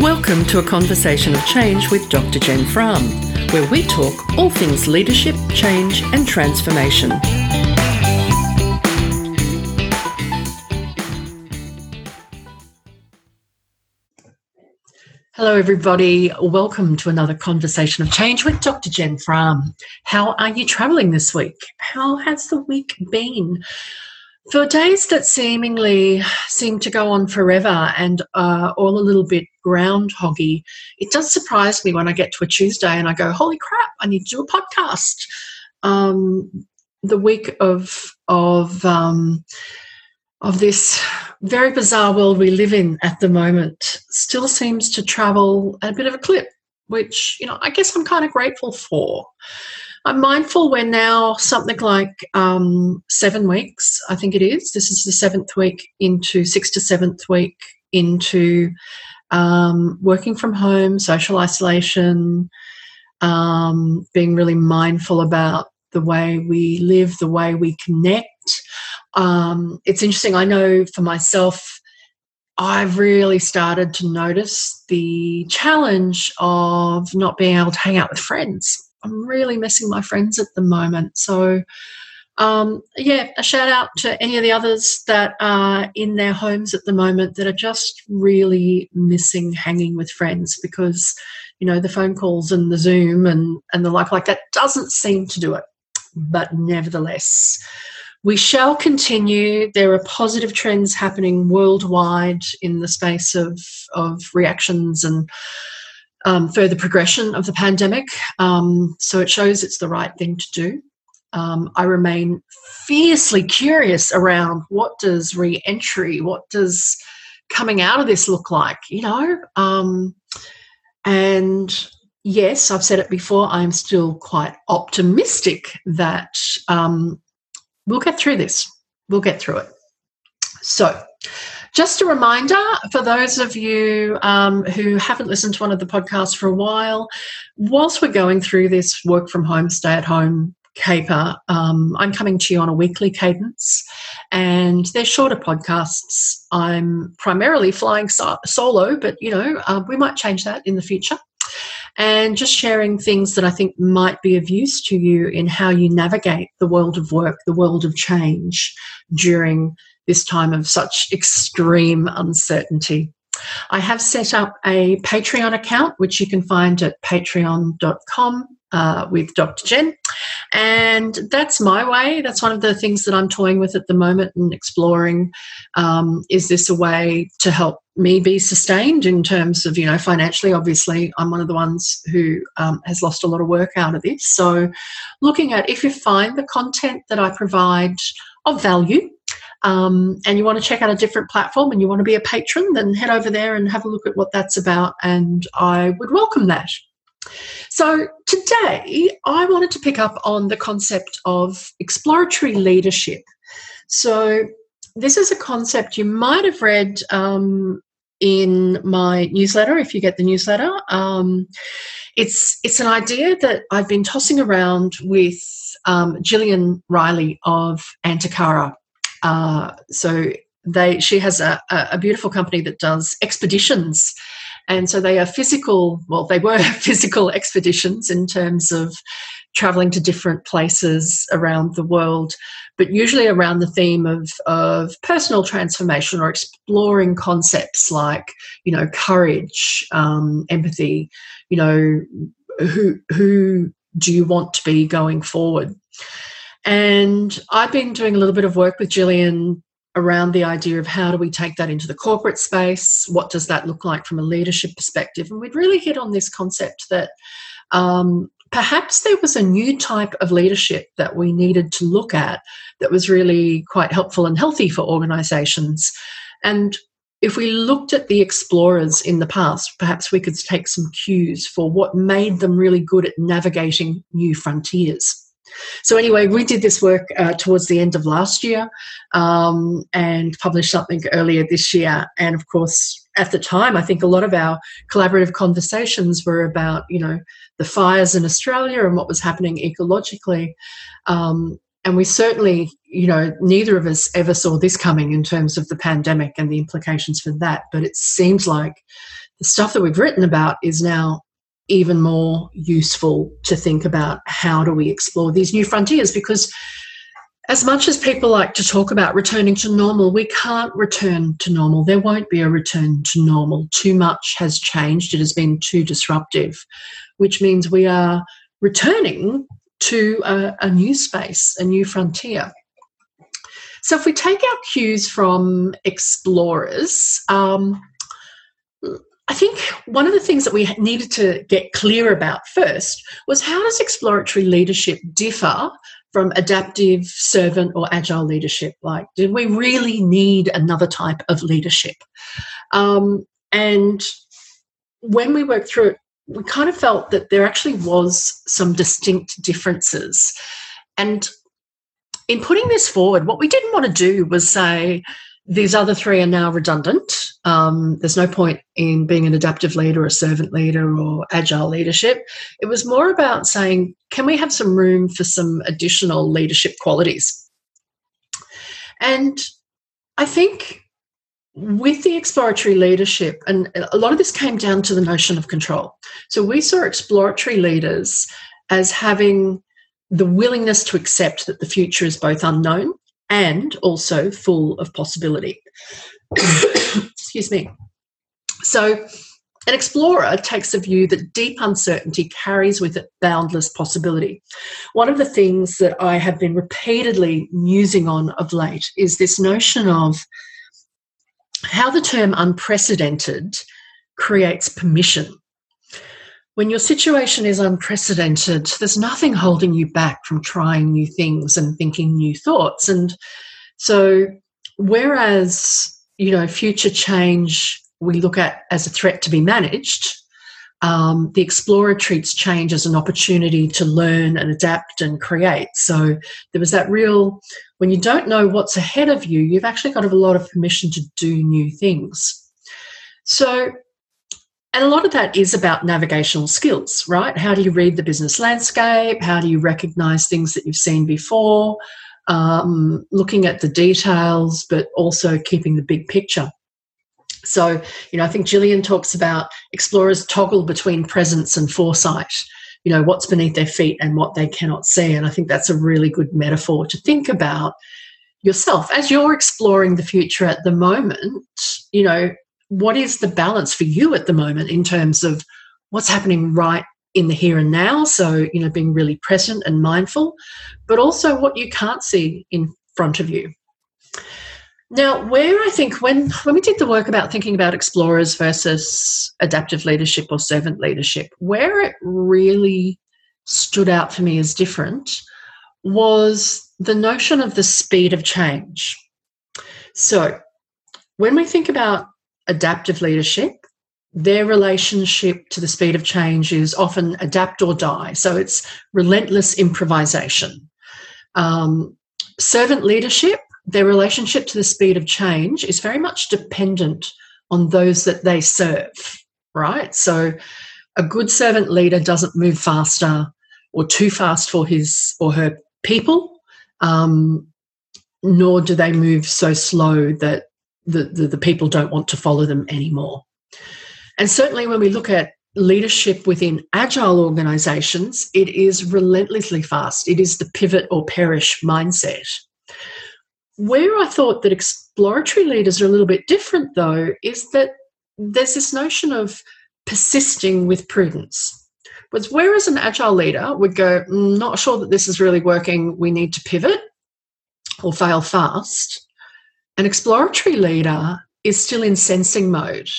Welcome to A Conversation of Change with Dr. Jen Frahm, where we talk all things leadership, change and transformation. Hello everybody, welcome to another Conversation of Change with Dr. Jen Frahm. How are you travelling this week? How has the week been? For days that seemingly seem to go on forever and are all a little bit groundhoggy, it does surprise me when I get to a Tuesday and I go, holy crap, I need to do a podcast. The week of this very bizarre world we live in at the moment still seems to travel at a bit of a clip, which, you know, I guess I'm kind of grateful for. I'm mindful we're now something like 7 weeks, I think it is. This is the 6th to 7th week into working from home, social isolation, being really mindful about the way we live, the way we connect. It's interesting, I know for myself, I've really started to notice the challenge of not being able to hang out with friends. I'm really missing my friends at the moment. So, a shout out to any of the others that are in their homes at the moment that are just really missing hanging with friends because, you know, the phone calls and the Zoom and the like that doesn't seem to do it. But nevertheless, we shall continue. There are positive trends happening worldwide in the space of reactions and further progression of the pandemic. So it shows it's the right thing to do. I remain fiercely curious around what does re-entry, what does coming out of this look like, you know? And yes, I've said it before, I'm still quite optimistic that we'll get through this. We'll get through it. So just a reminder for those of you who haven't listened to one of the podcasts for a while, whilst we're going through this work from home, stay at home caper, I'm coming to you on a weekly cadence and they're shorter podcasts. I'm primarily flying solo, but, you know, we might change that in the future. And just sharing things that I think might be of use to you in how you navigate the world of work, the world of change during this time of such extreme uncertainty. I have set up a Patreon account, which you can find at patreon.com with Dr. Jen. And that's my way. That's one of the things that I'm toying with at the moment and exploring. Is this a way to help me be sustained in terms of, you know, financially? Obviously, I'm one of the ones who has lost a lot of work out of this. So looking at if you find the content that I provide of value, and you want to check out a different platform and you want to be a patron, then head over there and have a look at what that's about, and I would welcome that. So today I wanted to pick up on the concept of exploratory leadership. So this is a concept you might have read in my newsletter, if you get the newsletter. It's an idea that I've been tossing around with Gillian Riley of Anticara. She has a beautiful company that does expeditions, and so they are physical. Well, they were physical expeditions in terms of traveling to different places around the world, but usually around the theme of personal transformation or exploring concepts like, you know, courage, empathy. You know, who do you want to be going forward? And I've been doing a little bit of work with Gillian around the idea of how do we take that into the corporate space? What does that look like from a leadership perspective? And we'd really hit on this concept that perhaps there was a new type of leadership that we needed to look at that was really quite helpful and healthy for organisations. And if we looked at the explorers in the past, perhaps we could take some cues for what made them really good at navigating new frontiers. So anyway, we did this work towards the end of last year and published something earlier this year. And, of course, at the time, I think a lot of our collaborative conversations were about, you know, the fires in Australia and what was happening ecologically. And we certainly, neither of us ever saw this coming in terms of the pandemic and the implications for that. But it seems like the stuff that we've written about is now even more useful to think about how do we explore these new frontiers, because as much as people like to talk about returning to normal, we can't return to normal. There won't be a return to normal. Too much has changed. It has been too disruptive, which means we are returning to a new space, a new frontier. So if we take our cues from explorers, I think one of the things that we needed to get clear about first was, how does exploratory leadership differ from adaptive, servant, or agile leadership? Like, do we really need another type of leadership? And when we worked through it, we kind of felt that there actually was some distinct differences. And in putting this forward, what we didn't want to do was say, these other three are now redundant. There's no point in being an adaptive leader, a servant leader, or agile leadership. It was more about saying, can we have some room for some additional leadership qualities? And I think with the exploratory leadership, and a lot of this came down to the notion of control. So we saw exploratory leaders as having the willingness to accept that the future is both unknown and also full of possibility. Excuse me. So an explorer takes the view that deep uncertainty carries with it boundless possibility. One of the things that I have been repeatedly musing on of late is this notion of how the term unprecedented creates permission. When your situation is unprecedented, there's nothing holding you back from trying new things and thinking new thoughts. And so whereas, future change we look at as a threat to be managed, the explorer treats change as an opportunity to learn and adapt and create. So there was that real, when you don't know what's ahead of you, you've actually got a lot of permission to do new things. So, and a lot of that is about navigational skills, right? How do you read the business landscape? How do you recognise things that you've seen before? Looking at the details, but also keeping the big picture. So, I think Gillian talks about explorers toggle between presence and foresight, what's beneath their feet and what they cannot see. And I think that's a really good metaphor to think about yourself. As you're exploring the future at the moment, what is the balance for you at the moment in terms of what's happening right in the here and now? So, being really present and mindful, but also what you can't see in front of you. Now, where I think when we did the work about thinking about explorers versus adaptive leadership or servant leadership, where it really stood out for me as different was the notion of the speed of change. So when we think about adaptive leadership, their relationship to the speed of change is often adapt or die. So it's relentless improvisation. Servant leadership, their relationship to the speed of change is very much dependent on those that they serve, right? So a good servant leader doesn't move faster or too fast for his or her people, nor do they move so slow that the people don't want to follow them anymore. And certainly when we look at leadership within agile organisations, it is relentlessly fast. It is the pivot or perish mindset. Where I thought that exploratory leaders are a little bit different, though, is that there's this notion of persisting with prudence. Whereas an agile leader would go, not sure that this is really working, we need to pivot or fail fast, an exploratory leader is still in sensing mode,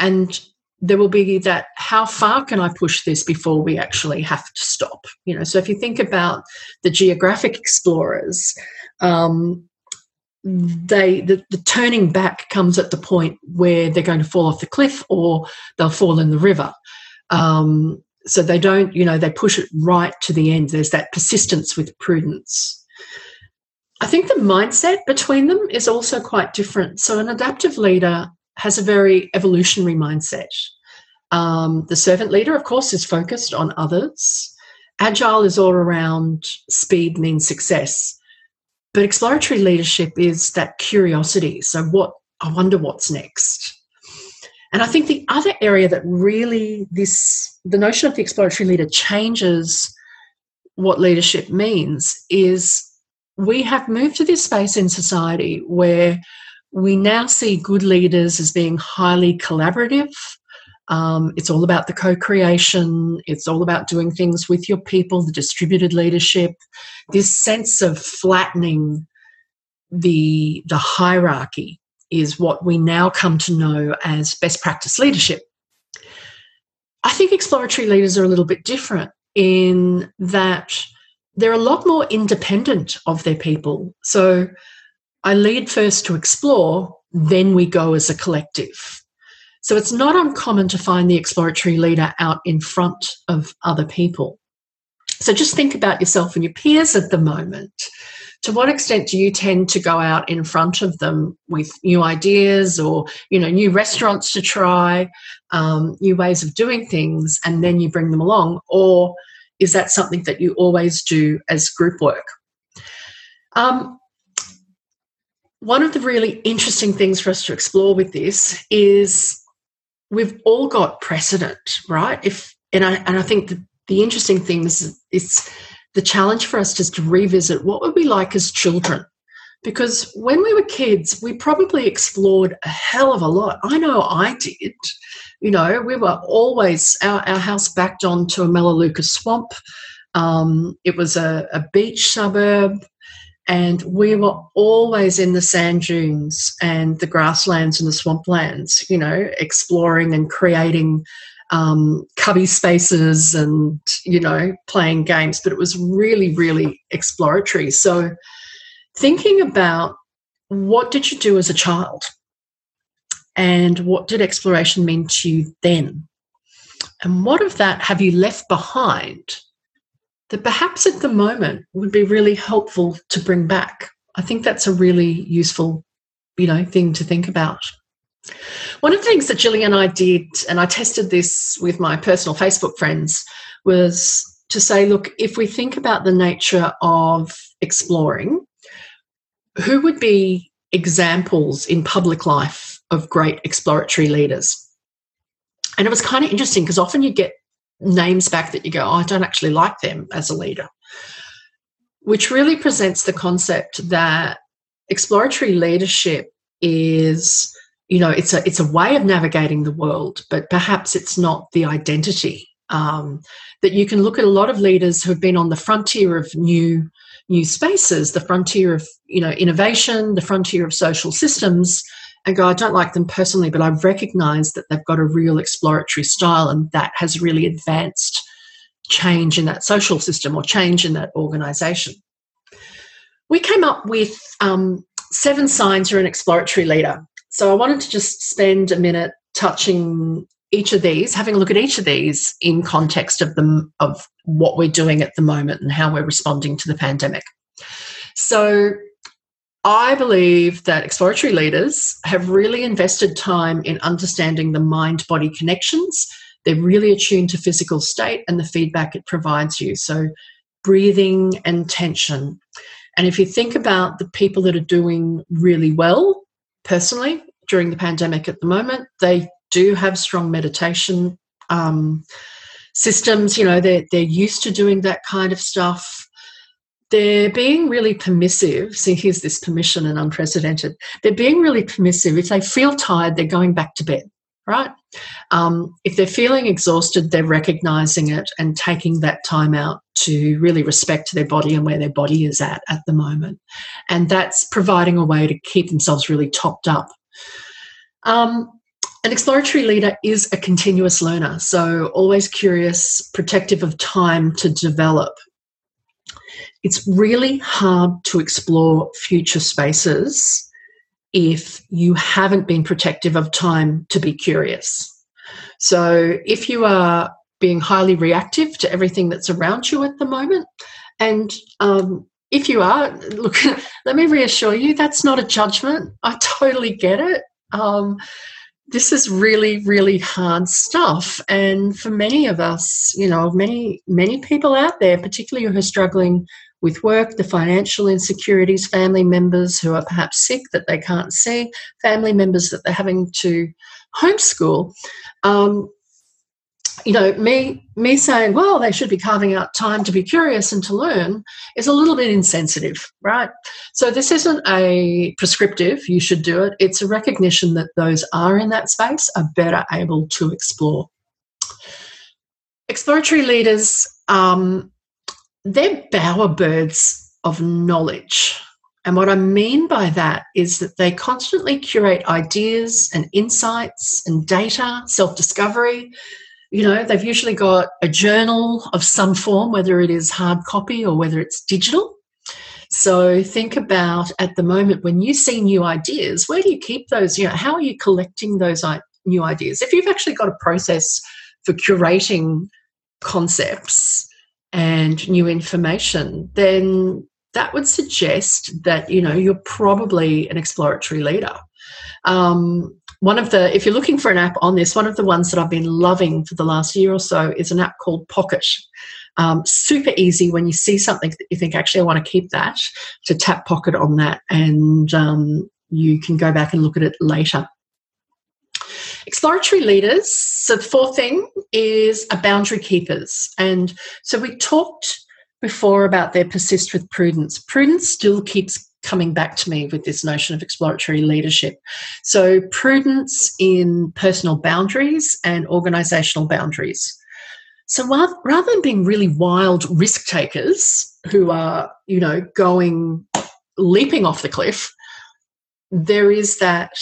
and there will be that, how far can I push this before we actually have to stop? So if you think about the geographic explorers, the turning back comes at the point where they're going to fall off the cliff or they'll fall in the river. So they don't, they push it right to the end. There's that persistence with prudence. I think the mindset between them is also quite different. So an adaptive leader has a very evolutionary mindset. The servant leader, of course, is focused on others Agile is all around speed means success, but exploratory leadership is that curiosity. So I wonder what's next. And I think the other area that really the notion of the exploratory leader changes what leadership means is we have moved to this space in society where we now see good leaders as being highly collaborative. It's all about the co-creation. It's all about doing things with your people, the distributed leadership, this sense of flattening the hierarchy is what we now come to know as best practice leadership. I think exploratory leaders are a little bit different in that they're a lot more independent of their people. So I lead first to explore, then we go as a collective. So it's not uncommon to find the exploratory leader out in front of other people. So just think about yourself and your peers at the moment. To what extent do you tend to go out in front of them with new ideas or, new restaurants to try, new ways of doing things, and then you bring them along? Or is that something that you always do as group work? One of the really interesting things for us to explore with this is we've all got precedent, right? I think the interesting thing is it's the challenge for us just to revisit what would we like as children, because when we were kids, we probably explored a hell of a lot. I know I did. We were always, our house backed onto a Melaleuca swamp. It was a beach suburb, and we were always in the sand dunes and the grasslands and the swamplands, exploring and creating cubby spaces and, playing games. But it was really, really exploratory. So thinking about what did you do as a child and what did exploration mean to you then? And what of that have you left behind that perhaps at the moment would be really helpful to bring back? I think that's a really useful, thing to think about. One of the things that Gillian and I did, and I tested this with my personal Facebook friends, was to say, look, if we think about the nature of exploring, who would be examples in public life of great exploratory leaders? And it was kind of interesting because often you get names back that you go, oh, I don't actually like them as a leader, which really presents the concept that exploratory leadership is, it's a way of navigating the world, but perhaps it's not the identity. That you can look at a lot of leaders who have been on the frontier of new spaces, the frontier of, innovation, the frontier of social systems, and go, I don't like them personally, but I recognise that they've got a real exploratory style, and that has really advanced change in that social system or change in that organisation. We came up with 7 signs you're an exploratory leader. So I wanted to just spend a minute touching each of these, having a look at each of these in context of what we're doing at the moment and how we're responding to the pandemic. So I believe that exploratory leaders have really invested time in understanding the mind-body connections. They're really attuned to physical state and the feedback it provides you. So breathing and tension. And if you think about the people that are doing really well, personally, during the pandemic at the moment, they do have strong meditation systems. They're used to doing that kind of stuff. They're being really permissive. See, here's this permission and unprecedented. They're being really permissive. If they feel tired, they're going back to bed, right? If they're feeling exhausted, they're recognising it and taking that time out to really respect their body and where their body is at the moment. And that's providing a way to keep themselves really topped up. An exploratory leader is a continuous learner, so always curious, protective of time to develop. It's really hard to explore future spaces if you haven't been protective of time to be curious. So if you are being highly reactive to everything that's around you at the moment, and if you are, look, let me reassure you, that's not a judgment. I totally get it. This is really, really hard stuff. And for many of us, you know, many people out there, particularly who are struggling with work, the financial insecurities, family members who are perhaps sick that they can't see, family members that they're having to homeschool, you know, me saying, well, they should be carving out time to be curious and to learn is a little bit insensitive, right? So this isn't a prescriptive, you should do it. It's a recognition that those are in that space are better able to explore. Exploratory leaders, they're bowerbirds of knowledge. And what I mean by that is that they constantly curate ideas and insights and data, self-discovery. You know, they've usually got a journal of some form, whether it is hard copy or whether it's digital. So think about at the moment when you see new ideas, where do you keep those? You know, how are you collecting those new ideas? If you've actually got a process for curating concepts and new information, then that would suggest that, you know, you're probably an exploratory leader. One of the, if you're looking for an app on this, one of the ones that I've been loving for the last year or so is an app called Pocket. Super easy when you see something that you think, actually, I want to keep that, to tap Pocket on that, and you can go back and look at it later. Exploratory leaders, so the fourth thing is a boundary keepers. And so we talked before about their persist with prudence. Prudence still keeps coming back to me with this notion of exploratory leadership. So prudence in personal boundaries and organisational boundaries. So rather than being really wild risk takers who are, you know, leaping off the cliff, there is that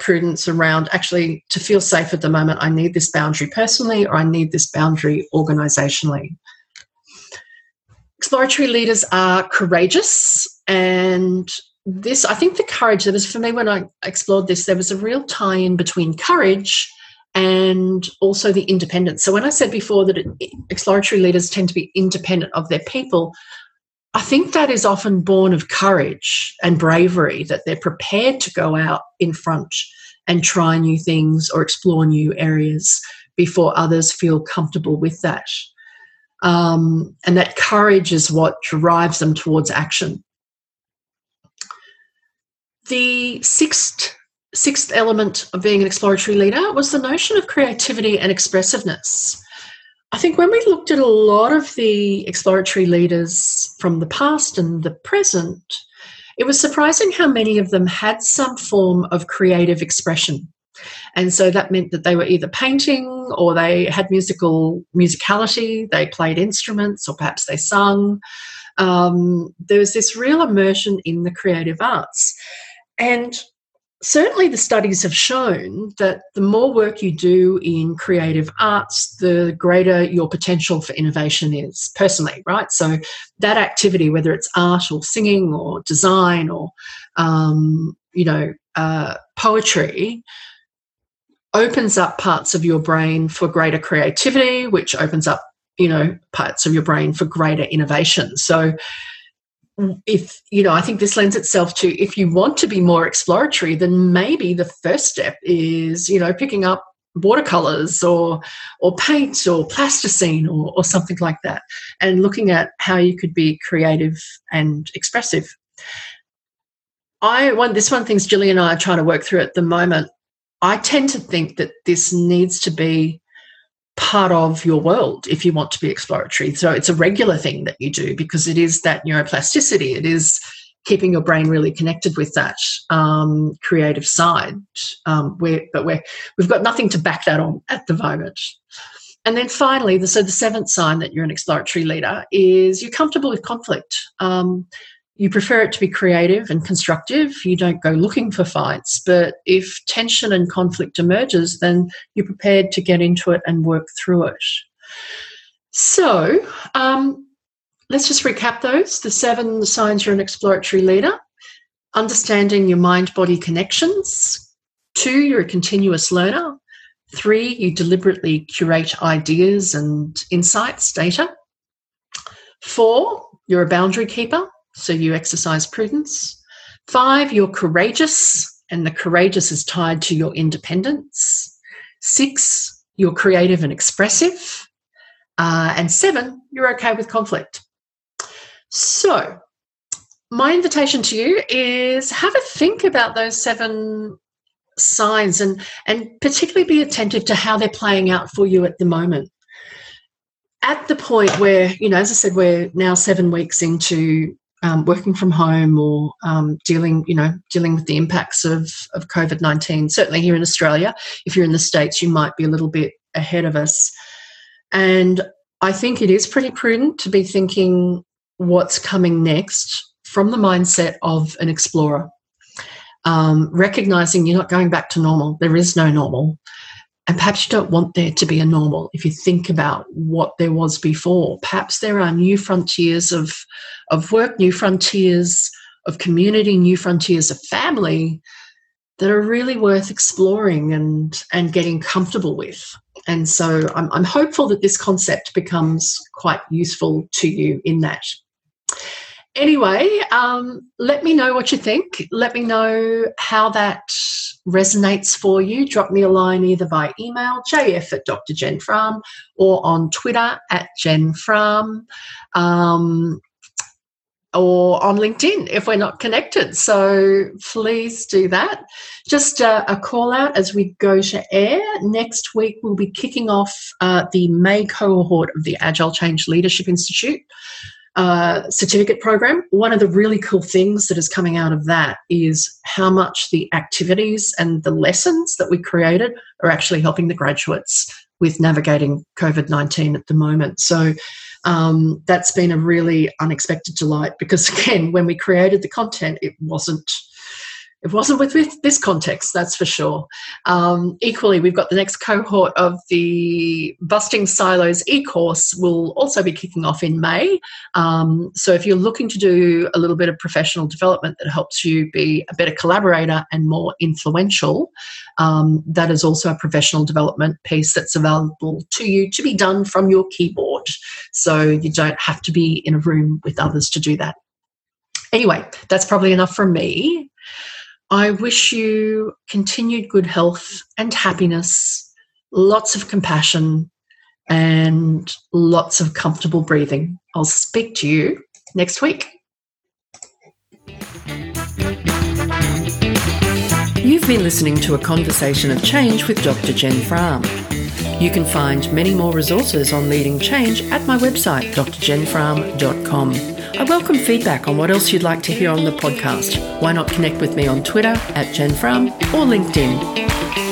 prudence around, actually, to feel safe at the moment, I need this boundary personally, or I need this boundary organisationally. Exploratory leaders are courageous. And this, I think the courage, there was for me when I explored this, there was a real tie-in between courage and also the independence. So when I said before that exploratory leaders tend to be independent of their people, I think that is often born of courage and bravery, that they're prepared to go out in front and try new things or explore new areas before others feel comfortable with that. And that courage is what drives them towards action. The sixth element of being an exploratory leader was the notion of creativity and expressiveness. I think when we looked at a lot of the exploratory leaders from the past and the present, it was surprising how many of them had some form of creative expression. And so that meant that they were either painting, or they had musicality, they played instruments, or perhaps they sung. There was this real immersion in the creative arts. And certainly the studies have shown that the more work you do in creative arts, the greater your potential for innovation is personally, right? So that activity, whether it's art or singing or design or, you know, poetry, opens up parts of your brain for greater creativity, which opens up, you know, parts of your brain for greater innovation. So if, you know, I think this lends itself to, if you want to be more exploratory, then maybe the first step is, you know, picking up watercolors or paint or plasticine or something like that, and looking at how you could be creative and expressive. This one thing's Gillian and I are trying to work through at the moment. I tend to think that this needs to be part of your world if you want to be exploratory. So it's a regular thing that you do, because it is that neuroplasticity. It is keeping your brain really connected with that creative side. But we've got nothing to back that on at the moment. And then finally, the seventh sign that you're an exploratory leader is you're comfortable with conflict. You prefer it to be creative and constructive. You don't go looking for fights. But if tension and conflict emerges, then you're prepared to get into it and work through it. So let's just recap those. The seven signs you're an exploratory leader: understanding your mind-body connections. 2, you're a continuous learner. 3, you deliberately curate ideas and insights, data. 4, you're a boundary keeper. So you exercise prudence. 5, you're courageous. and the courageous is tied to your independence. 6, you're creative and expressive. And 7, you're okay with conflict. So my invitation to you is have a think about those 7 signs and particularly be attentive to how they're playing out for you at the moment. At the point where, you know, as I said, we're now 7 weeks into working from home or dealing with the impacts of COVID-19, certainly here in Australia. If you're in the States, you might be a little bit ahead of us. And I think it is pretty prudent to be thinking what's coming next from the mindset of an explorer, recognising you're not going back to normal. There is no normal. And perhaps you don't want there to be a normal if you think about what there was before. Perhaps there are new frontiers of work, new frontiers of community, new frontiers of family that are really worth exploring and getting comfortable with. And so I'm hopeful that this concept becomes quite useful to you in that. Anyway, let me know what you think. Let me know how that resonates for you. Drop me a line either by email, jf@drjenfrahm, or on Twitter @jenfrahm, or on LinkedIn if we're not connected. So please do that. Just a call out as we go to air. Next week we'll be kicking off the May cohort of the Agile Change Leadership Institute certificate program. One of the really cool things that is coming out of that is how much the activities and the lessons that we created are actually helping the graduates with navigating COVID-19 at the moment. So that's been a really unexpected delight because, again, when we created the content, it wasn't with this context, that's for sure. Equally, we've got the next cohort of the Busting Silos e-course will also be kicking off in May. So if you're looking to do a little bit of professional development that helps you be a better collaborator and more influential, that is also a professional development piece that's available to you to be done from your keyboard. So you don't have to be in a room with others to do that. Anyway, that's probably enough from me. I wish you continued good health and happiness, lots of compassion and lots of comfortable breathing. I'll speak to you next week. You've been listening to A Conversation of Change with Dr. Jen Frahm. You can find many more resources on leading change at my website, drjenfrahm.com. I welcome feedback on what else you'd like to hear on the podcast. Why not connect with me on Twitter @JenFrahm or LinkedIn.